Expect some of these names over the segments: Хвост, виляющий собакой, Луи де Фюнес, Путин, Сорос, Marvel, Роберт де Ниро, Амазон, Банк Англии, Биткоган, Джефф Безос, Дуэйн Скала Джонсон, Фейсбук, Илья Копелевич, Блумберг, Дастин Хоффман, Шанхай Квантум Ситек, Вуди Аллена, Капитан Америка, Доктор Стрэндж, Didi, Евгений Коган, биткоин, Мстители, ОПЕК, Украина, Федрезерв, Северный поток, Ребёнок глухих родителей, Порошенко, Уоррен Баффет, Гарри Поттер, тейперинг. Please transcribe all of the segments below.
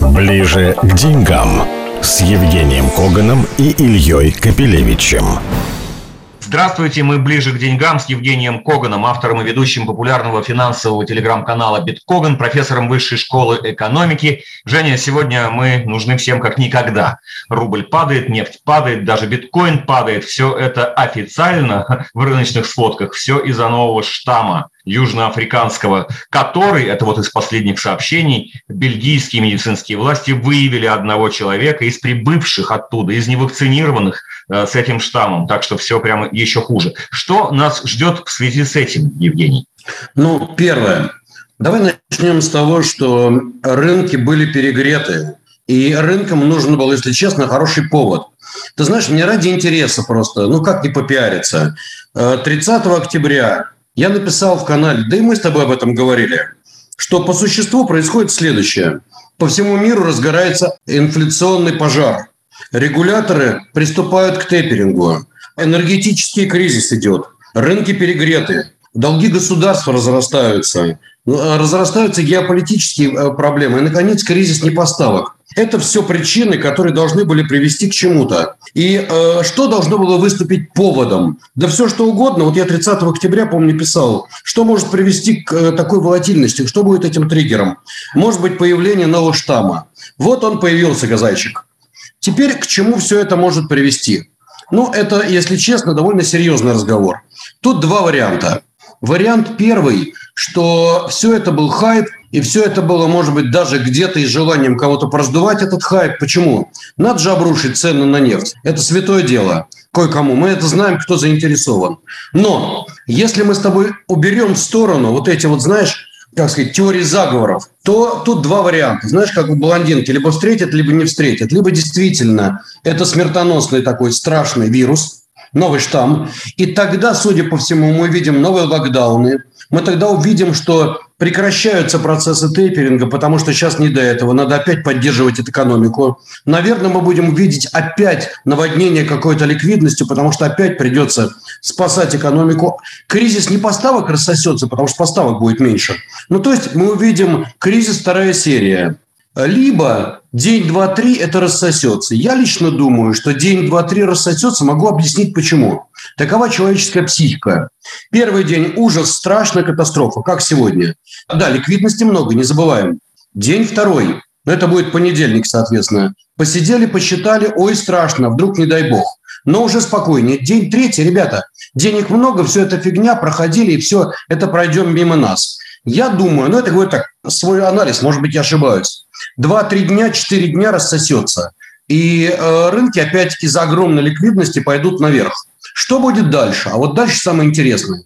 Ближе к деньгам с Евгением Коганом и Ильей Копелевичем. Здравствуйте, мы ближе к деньгам с Евгением Коганом, автором и ведущим популярного финансового телеграм-канала «Биткоган», профессором высшей школы экономики. Женя, сегодня мы нужны всем как никогда. Рубль падает, нефть падает, даже биткоин падает. Все это официально в рыночных сводках, все из-за нового штамма южноафриканского, который, это вот из последних сообщений, бельгийские медицинские власти выявили одного человека из прибывших оттуда, из невакцинированных с этим штаммом. Так что все прямо еще хуже. Что нас ждет в связи с этим, Евгений? Ну, первое. Давай начнем с того, что рынки были перегреты. И рынкам нужен был, если честно, хороший повод. Ты знаешь, мне ради интереса просто, ну как не попиариться. 30 октября я написал в канале, да и мы с тобой об этом говорили, что по существу происходит следующее. По всему миру разгорается инфляционный пожар. Регуляторы приступают к тейперингу. Энергетический кризис идет. Рынки перегреты. Долги государства разрастаются. Разрастаются геополитические проблемы. И, наконец, кризис непоставок. Это все причины, которые должны были привести к чему-то. И что должно было выступить поводом? Да все что угодно. Вот я 30 октября, помню, писал, что может привести к такой волатильности, что будет этим триггером. Может быть, появление нового штамма. Вот он появился, газайчик. Теперь к чему все это может привести? Ну, это, если честно, довольно серьезный разговор. Тут два варианта. Вариант первый, что все это был хайп, и все это было, может быть, даже где-то и желанием кого-то пораздувать этот хайп. Почему? Надо же обрушить цены на нефть. Это святое дело. Кое-кому. Мы это знаем, кто заинтересован. Но если мы с тобой уберем в сторону вот эти вот, знаешь, как сказать, теории заговоров, то тут два варианта. Знаешь, как у блондинки. Либо встретят, либо не встретят. Либо действительно это смертоносный такой страшный вирус, новый штамм. И тогда, судя по всему, мы видим новые локдауны. Мы тогда увидим, что прекращаются процессы тейперинга, потому что сейчас не до этого. Надо опять поддерживать эту экономику. Наверное, мы будем видеть опять наводнение какой-то ликвидностью, потому что опять придется спасать экономику. Кризис не поставок рассосется, потому что поставок будет меньше. Ну, то есть мы увидим кризис вторая серия. Либо день, два, три это рассосется. Я лично думаю, что день, два, три рассосется. Могу объяснить, почему. Такова человеческая психика. Первый день – ужас, страшная катастрофа, как сегодня. Да, ликвидности много, не забываем. День второй, но это будет понедельник, соответственно. Посидели, посчитали, ой, страшно, вдруг не дай бог. Но уже спокойнее. День третий, ребята, денег много, все это фигня, проходили, и все это пройдем мимо нас. Я думаю, ну это говорю так, свой анализ, может быть, я ошибаюсь. 2-3 дня, 4 дня рассосется. И рынки опять из-за огромной ликвидности пойдут наверх. Что будет дальше? А вот дальше самое интересное.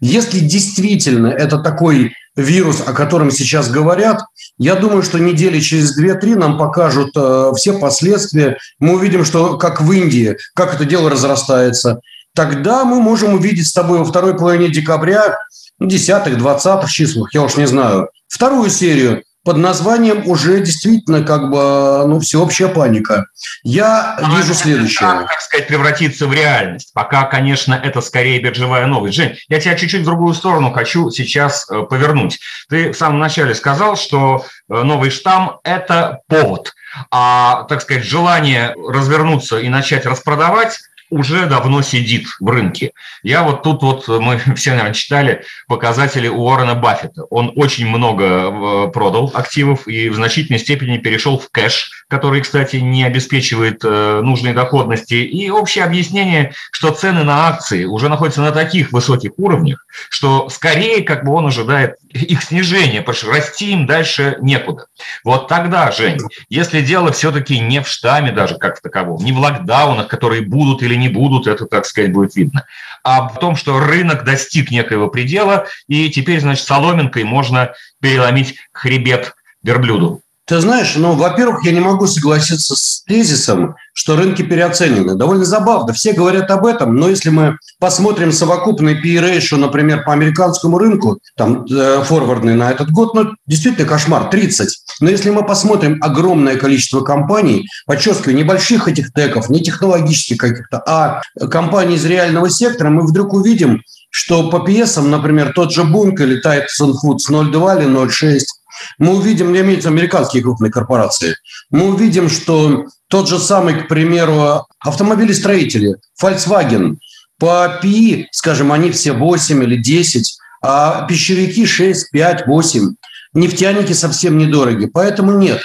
Если действительно это такой вирус, о котором сейчас говорят, я думаю, что недели через 2-3 нам покажут все последствия. Мы увидим, что как в Индии, как это дело разрастается. Тогда мы можем увидеть с тобой во второй половине декабря, 10-х, 20-х числах, я уж не знаю, вторую серию. Под названием уже действительно как бы ну, всеобщая паника. Я вижу следующее. Надо, так сказать, превратиться в реальность. Пока, конечно, это скорее биржевая новость. Жень, я тебя чуть-чуть в другую сторону хочу сейчас повернуть. Ты в самом начале сказал, что новый штамм – это повод. А, так сказать, желание развернуться и начать распродавать – уже давно сидит в рынке. Я вот тут вот, мы все, наверное, читали показатели Уоррена Баффета. Он очень много продал активов и в значительной степени перешел в кэш, который, кстати, не обеспечивает нужной доходности. И общее объяснение, что цены на акции уже находятся на таких высоких уровнях, что скорее как бы он ожидает их снижения, потому что расти им дальше некуда. Вот тогда, Жень, если дело все-таки не в штамме даже как в таковом, не в локдаунах, которые будут или не будут, это, так сказать, будет видно, а в том, что рынок достиг некоего предела, и теперь, значит, соломинкой можно переломить хребет верблюду. Ты знаешь, ну, во-первых, я не могу согласиться с тезисом, что рынки переоценены. Довольно забавно. Все говорят об этом, но если мы посмотрим совокупный PE-ratio, например, по американскому рынку, там, форвардный на этот год, ну, действительно кошмар, 30. Но если мы посмотрим огромное количество компаний, подчеркиваю, небольших этих теков, не технологических каких-то, а компаний из реального сектора, мы вдруг увидим, что по PE-сам, например, тот же Бунка летает в Sunfood с 0,2 или 0,6, Мы увидим, я имею в виду американские крупные корпорации, мы увидим, что тот же самый, к примеру, автомобилестроители, Volkswagen, по ПИ, скажем, они все 8 или 10, а пищевики 6, 5, 8. Нефтяники совсем недороги, поэтому нет.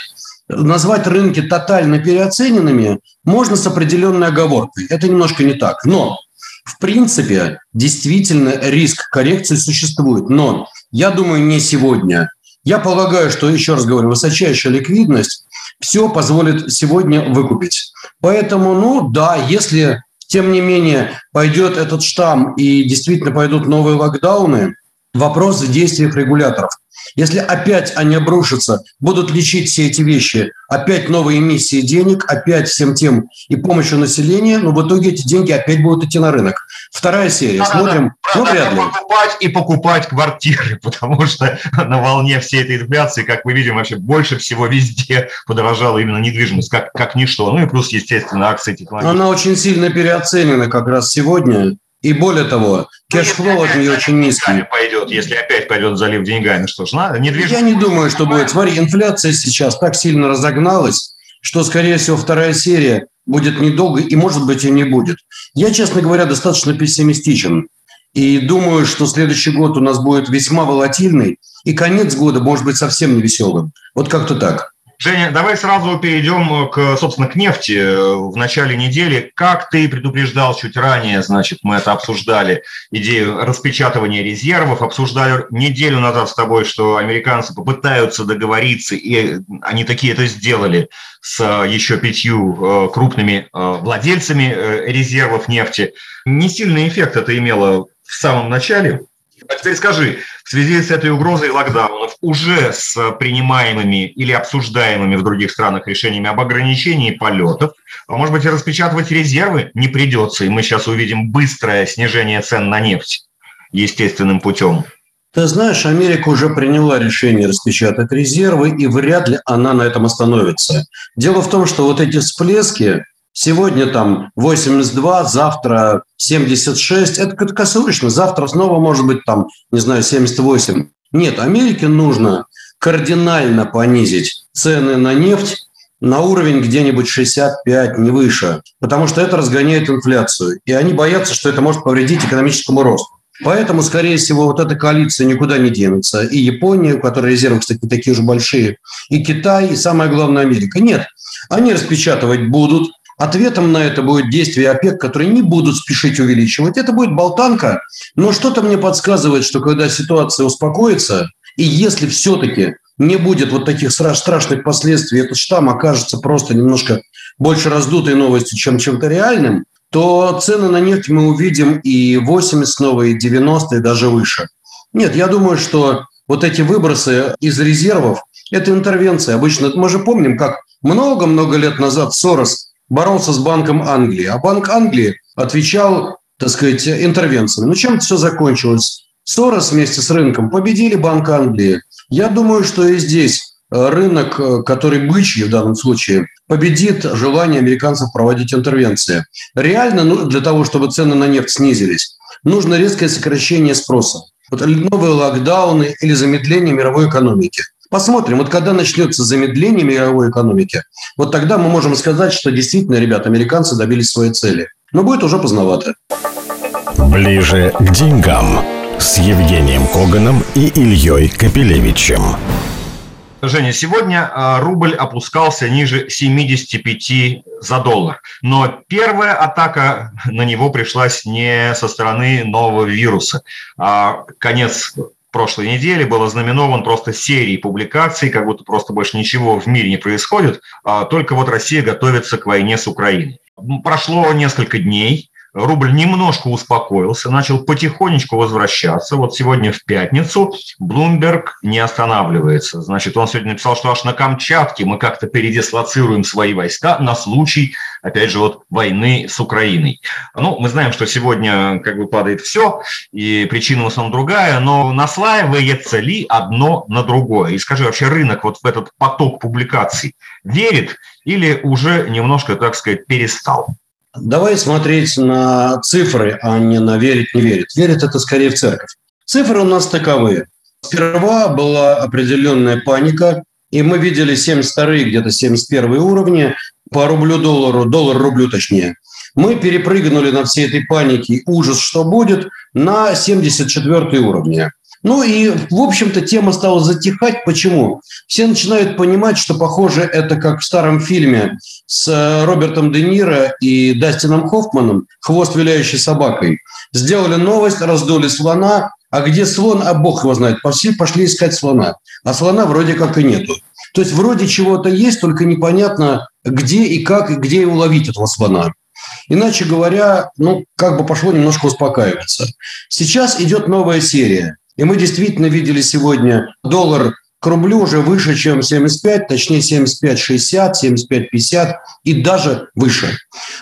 Назвать рынки тотально переоцененными можно с определенной оговоркой. Это немножко не так. Но, в принципе, действительно риск коррекции существует. Но, я думаю, не сегодня. Я полагаю, что, еще раз говорю, высочайшая ликвидность все позволит сегодня выкупить. Поэтому, да, если, тем не менее, пойдет этот штамм и действительно пойдут новые локдауны, вопрос в действиях регуляторов. Если опять они обрушатся, будут лечить все эти вещи, опять новые эмиссии денег, опять всем тем и помощью населения, но в итоге эти деньги опять будут идти на рынок. Вторая серия. Да, смотрим. Да, да. Ну, покупать и покупать квартиры, потому что на волне всей этой инфляции, как мы видим, вообще больше всего везде подорожала именно недвижимость, как ничто. Ну и плюс, естественно, акции технологические. Она очень сильно переоценена как раз сегодня. И более того, кэшфлоу от нее очень низкий. Если опять пойдет залив деньгами, что ж, надо недвижимость. Я не думаю, что будет. Смотри, инфляция сейчас так сильно разогналась, что, скорее всего, вторая серия будет недолго и, может быть, и не будет. Я, честно говоря, достаточно пессимистичен. И думаю, что следующий год у нас будет весьма волатильный, и конец года может быть совсем не веселым. Вот как-то так. Женя, давай сразу перейдем, собственно, к нефти. В начале недели, как ты предупреждал чуть ранее, значит, мы это обсуждали, идею распечатывания резервов, обсуждали неделю назад с тобой, что американцы попытаются договориться, и они такие это сделали с еще 5 крупными владельцами резервов нефти. Не сильный эффект это имело в самом начале. А теперь скажи, в связи с этой угрозой локдаунов, уже с принимаемыми или обсуждаемыми в других странах решениями об ограничении полетов, может быть, и распечатывать резервы не придется, и мы сейчас увидим быстрое снижение цен на нефть естественным путем. Ты знаешь, Америка уже приняла решение распечатать резервы, и вряд ли она на этом остановится. Дело в том, что вот эти всплески... Сегодня там 82, завтра 76. Это краткосрочно. Завтра снова может быть там, не знаю, 78. Нет, Америке нужно кардинально понизить цены на нефть на уровень где-нибудь 65, не выше. Потому что это разгоняет инфляцию. И они боятся, что это может повредить экономическому росту. Поэтому, скорее всего, вот эта коалиция никуда не денется. И Япония, у которой резервы, кстати, не такие же большие, и Китай, и самое главное Америка. Нет, они распечатывать будут. Ответом на это будет действие ОПЕК, которые не будут спешить увеличивать. Это будет болтанка, но что-то мне подсказывает, что когда ситуация успокоится, и если все-таки не будет вот таких страшных последствий, этот штамм окажется просто немножко больше раздутой новостью, чем чем-то реальным, то цены на нефть мы увидим и 80 снова, и 90, и даже выше. Нет, я думаю, что вот эти выбросы из резервов – это интервенция. Обычно мы же помним, как много-много лет назад Сорос боролся с Банком Англии. А Банк Англии отвечал, так сказать, интервенциями. Но чем-то все закончилось. Сорос вместе с рынком победили Банк Англии. Я думаю, что и здесь рынок, который бычий в данном случае, победит желание американцев проводить интервенции. Реально, для того, чтобы цены на нефть снизились, нужно резкое сокращение спроса. Вот новые локдауны или замедление мировой экономики. Посмотрим, вот когда начнется замедление мировой экономики, вот тогда мы можем сказать, что действительно, ребята, американцы добились своей цели. Но будет уже поздновато. Ближе к деньгам с Евгением Коганом и Ильей Копелевичем. Женя, сегодня рубль опускался ниже 75 за доллар. Но первая атака на него пришлась не со стороны нового вируса, а конец прошлой недели был ознаменован просто серией публикаций, как будто просто больше ничего в мире не происходит, только вот Россия готовится к войне с Украиной. Прошло несколько дней, рубль немножко успокоился, начал потихонечку возвращаться. Вот сегодня в пятницу Блумберг не останавливается. Значит, он сегодня написал, что аж на Камчатке мы как-то передислоцируем свои войска на случай, опять же, вот войны с Украиной. Ну, мы знаем, что сегодня как бы падает все, и причина в основном другая, но наслаивается ли одно на другое? И скажи, вообще рынок вот в этот поток публикаций верит или уже немножко, так сказать, перестал? Давай смотреть на цифры, а не на верить-не верит. Верит это скорее в церковь. Цифры у нас таковые. Сперва была определенная паника, и мы видели 72-е, где-то 71-е уровни по рублю-доллару, доллар-рублю точнее. Мы перепрыгнули на всей этой панике, ужас, что будет, на 74-е уровни. Ну и, в общем-то, тема стала затихать. Почему? Все начинают понимать, что, похоже, это как в старом фильме с Робертом де Ниро и Дастином Хоффманом «Хвост, виляющий собакой». Сделали новость, раздули слона, а где слон, а бог его знает, пошли искать слона. А слона вроде как и нету. То есть вроде чего-то есть, только непонятно, где и как, и где его ловить этого слона. Иначе говоря, ну, как бы пошло немножко успокаиваться. Сейчас идет новая серия. И мы действительно видели сегодня доллар к рублю уже выше, чем 75, точнее 75,60, 75,50 и даже выше.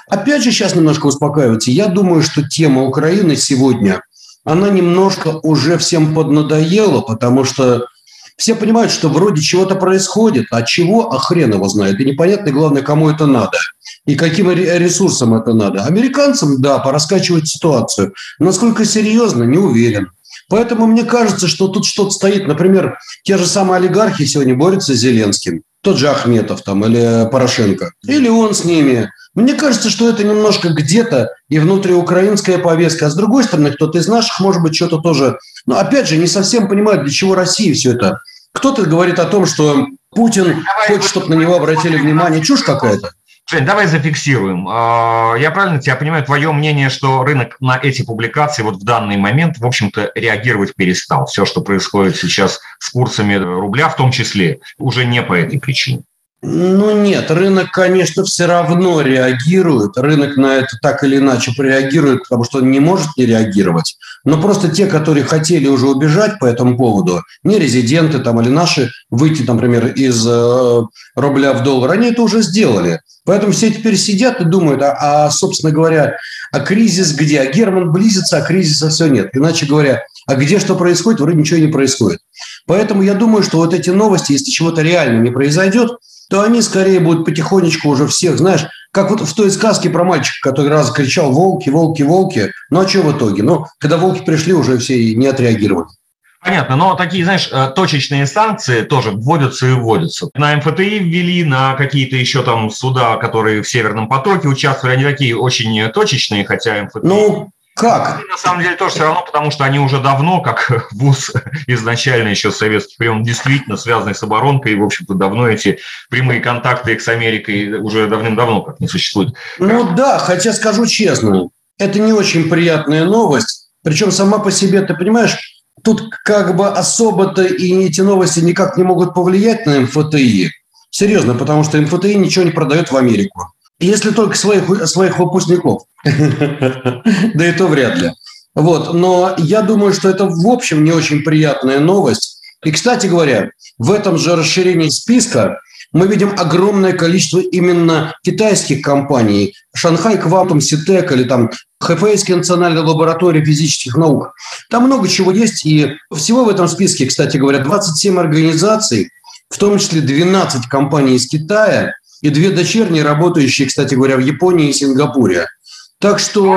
Опять же сейчас немножко успокаиваться. Я думаю, что тема Украины сегодня, она немножко уже всем поднадоела, потому что все понимают, что вроде чего-то происходит, а чего, а хрен его знает. И непонятно, главное, кому это надо и каким ресурсам это надо. Американцам, да, пораскачивать ситуацию. Насколько серьезно, не уверен. Поэтому мне кажется, что тут что-то стоит. Например, те же самые олигархи сегодня борются с Зеленским. Тот же Ахметов там, или Порошенко. Или он с ними. Мне кажется, что это немножко где-то и внутриукраинская повестка. А с другой стороны, кто-то из наших, может быть, что-то тоже... Но опять же, не совсем понимает, для чего России все это. Кто-то говорит о том, что Путин хочет, чтобы на него обратили внимание. Чушь какая-то. Жень, давай зафиксируем. Я правильно тебя понимаю, твое мнение, что рынок на эти публикации вот в данный момент, в общем-то, реагировать перестал. Все, что происходит сейчас с курсами рубля, в том числе, уже не по этой причине. Ну нет, рынок, конечно, все равно реагирует. Рынок на это так или иначе реагирует, потому что он не может не реагировать. Но просто те, которые хотели уже убежать по этому поводу, не резиденты там, или наши, выйти, например, из рубля в доллар, они это уже сделали. Поэтому все теперь сидят и думают, собственно говоря, а кризис где? А Герман близится, а кризиса все нет. Иначе говоря, а где что происходит, вроде ничего не происходит. Поэтому я думаю, что вот эти новости, если чего-то реально не произойдет, то они скорее будут потихонечку уже всех, знаешь, как вот в той сказке про мальчика, который раз кричал «волки, волки, волки». Ну, а что в итоге? Ну, когда волки пришли, уже все и не отреагировали. Понятно, но такие, знаешь, точечные санкции тоже вводятся и вводятся. На МФТИ ввели, на какие-то еще там суда, которые в Северном потоке участвовали, они такие очень точечные, хотя МФТИ... Ну... Как? На самом деле тоже все равно, потому что они уже давно, как ВУЗ изначально еще с советских времен, действительно связаны с оборонкой, и, в общем-то, давно эти прямые контакты с Америкой уже давным-давно как не существуют. Ну да, хотя скажу честно, это не очень приятная новость, причем сама по себе, ты понимаешь, тут как бы особо-то и эти новости никак не могут повлиять на МФТИ, серьезно, потому что МФТИ ничего не продает в Америку. Если только своих выпускников, да и то вряд ли. Вот. Но я думаю, что это в общем не очень приятная новость. И, кстати говоря, в этом же расширении списка мы видим огромное количество именно китайских компаний. Шанхай Квантум Ситек или там Хэфэйская национальная лаборатория физических наук. Там много чего есть. И всего в этом списке, кстати говоря, 27 организаций, в том числе 12 компаний из Китая, и 2 дочерние, работающие, кстати говоря, в Японии и Сингапуре. Так что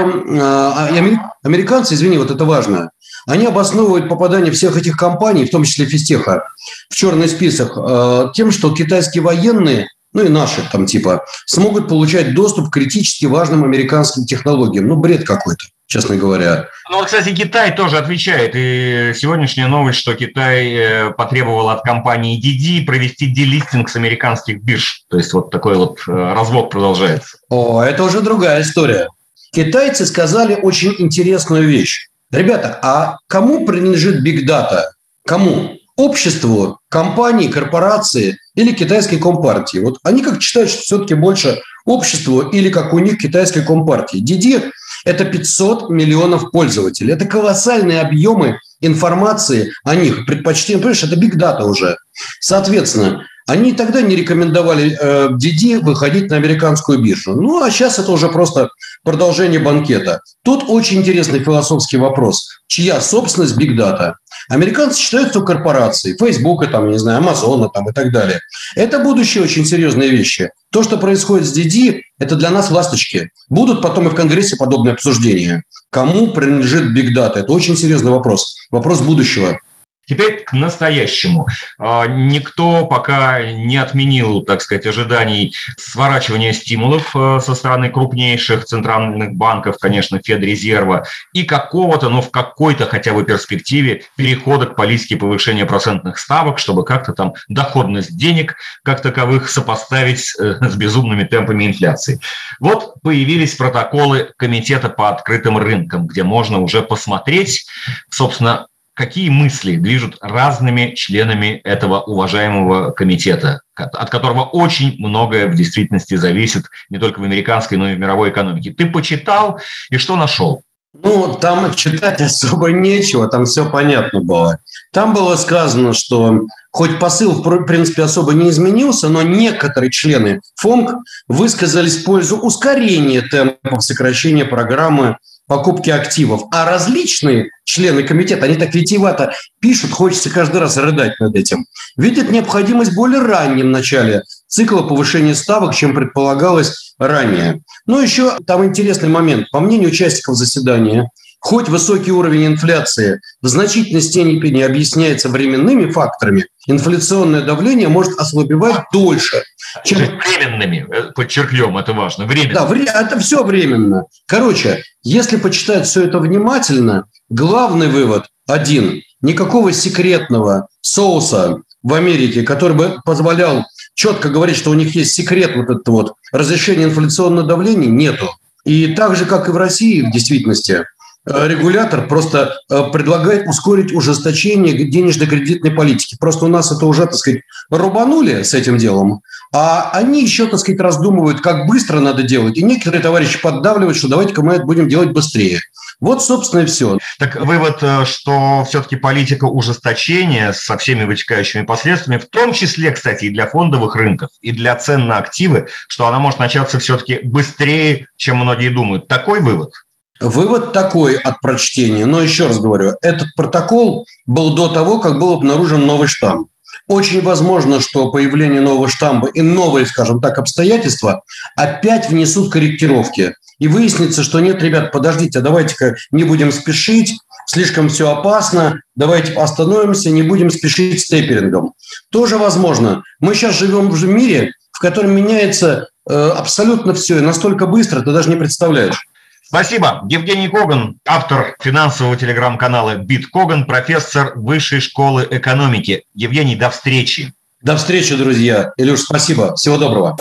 американцы, извини, вот это важно, они обосновывают попадание всех этих компаний, в том числе физтеха, в черный список тем, что китайские военные, ну и наши там типа, смогут получать доступ к критически важным американским технологиям. Ну, бред какой-то, честно говоря. Ну, вот, кстати, Китай тоже отвечает. И сегодняшняя новость, что Китай потребовал от компании Didi провести делистинг с американских бирж. То есть вот такой вот развод продолжается. О, это уже другая история. Китайцы сказали очень интересную вещь. Ребята, а кому принадлежит Big Data? Кому? Обществу, компании, корпорации или китайской компартии? Вот они как считают, что все-таки больше обществу или как у них китайской компартии. Didi – это 500 миллионов пользователей. Это колоссальные объемы информации о них. Предпочтение, понимаешь, это big data уже. Соответственно, они тогда не рекомендовали Didi выходить на американскую биржу. Ну, а сейчас это уже просто продолжение банкета. Тут очень интересный философский вопрос. Чья собственность big data? Американцы считают, что корпорации, Фейсбука, там, не знаю, Амазона там, и так далее. Это будущее очень серьезные вещи. То, что происходит с Didi, это для нас ласточки. Будут потом и в Конгрессе подобные обсуждения. Кому принадлежит Big Data? Это очень серьезный вопрос. Вопрос будущего. Теперь к настоящему. Никто пока не отменил, так сказать, ожиданий сворачивания стимулов со стороны крупнейших центральных банков, конечно, Федрезерва, и какого-то, но в какой-то хотя бы перспективе перехода к политике повышения процентных ставок, чтобы как-то там доходность денег как таковых сопоставить с безумными темпами инфляции. Вот появились протоколы комитета по открытым рынкам, где можно уже посмотреть, собственно, какие мысли движут разными членами этого уважаемого комитета, от которого очень многое в действительности зависит не только в американской, но и в мировой экономике. Ты почитал и что нашел? Ну, там читать особо нечего, там все понятно было. Там было сказано, что хоть посыл, в принципе, особо не изменился, но некоторые члены ФОМК высказались в пользу ускорения темпов сокращения программы покупки активов. А различные члены комитета, они так витиевато пишут, хочется каждый раз рыдать над этим, видят необходимость в более раннем начале цикла повышения ставок, чем предполагалось ранее. Но еще там интересный момент. По мнению участников заседания, хоть высокий уровень инфляции в значительной степени объясняется временными факторами, инфляционное давление может ослабевать дольше, чем... Временными, подчеркнем, это важно, временно. Да, это все временно. Короче, если почитать все это внимательно, главный вывод один. Никакого секретного соуса в Америке, который бы позволял четко говорить, что у них есть секрет вот это вот разрешение инфляционного давления, нету. И так же, как и в России, в действительности, регулятор просто предлагает ускорить ужесточение денежно-кредитной политики. Просто у нас это уже, так сказать, рубанули с этим делом, а они еще, так сказать, раздумывают, как быстро надо делать. И некоторые товарищи поддавливают, что давайте-ка мы это будем делать быстрее. Вот, собственно, и все. Так вывод, что все-таки политика ужесточения со всеми вытекающими последствиями, в том числе, кстати, и для фондовых рынков, и для цен на активы, что она может начаться все-таки быстрее, чем многие думают. Такой вывод? Вывод такой от прочтения, но еще раз говорю, этот протокол был до того, как был обнаружен новый штамм. Очень возможно, что появление нового штамма и новые, скажем так, обстоятельства опять внесут корректировки. И выяснится, что нет, ребят, подождите, давайте-ка не будем спешить, слишком все опасно, давайте остановимся, не будем спешить с тейперингом. Тоже возможно. Мы сейчас живем в мире, в котором меняется абсолютно все, и настолько быстро, ты даже не представляешь. Спасибо. Евгений Коган, автор финансового телеграм-канала «Биткоган», профессор Высшей школы экономики. Евгений, до встречи. До встречи, друзья. Илюш, спасибо. Всего доброго.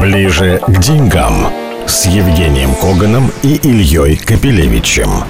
Ближе к деньгам с Евгением Коганом и Ильей Копелевичем.